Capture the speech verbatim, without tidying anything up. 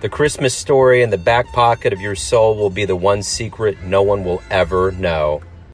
The Christmas story in the back pocket of your soul will be the one secret no one will ever know.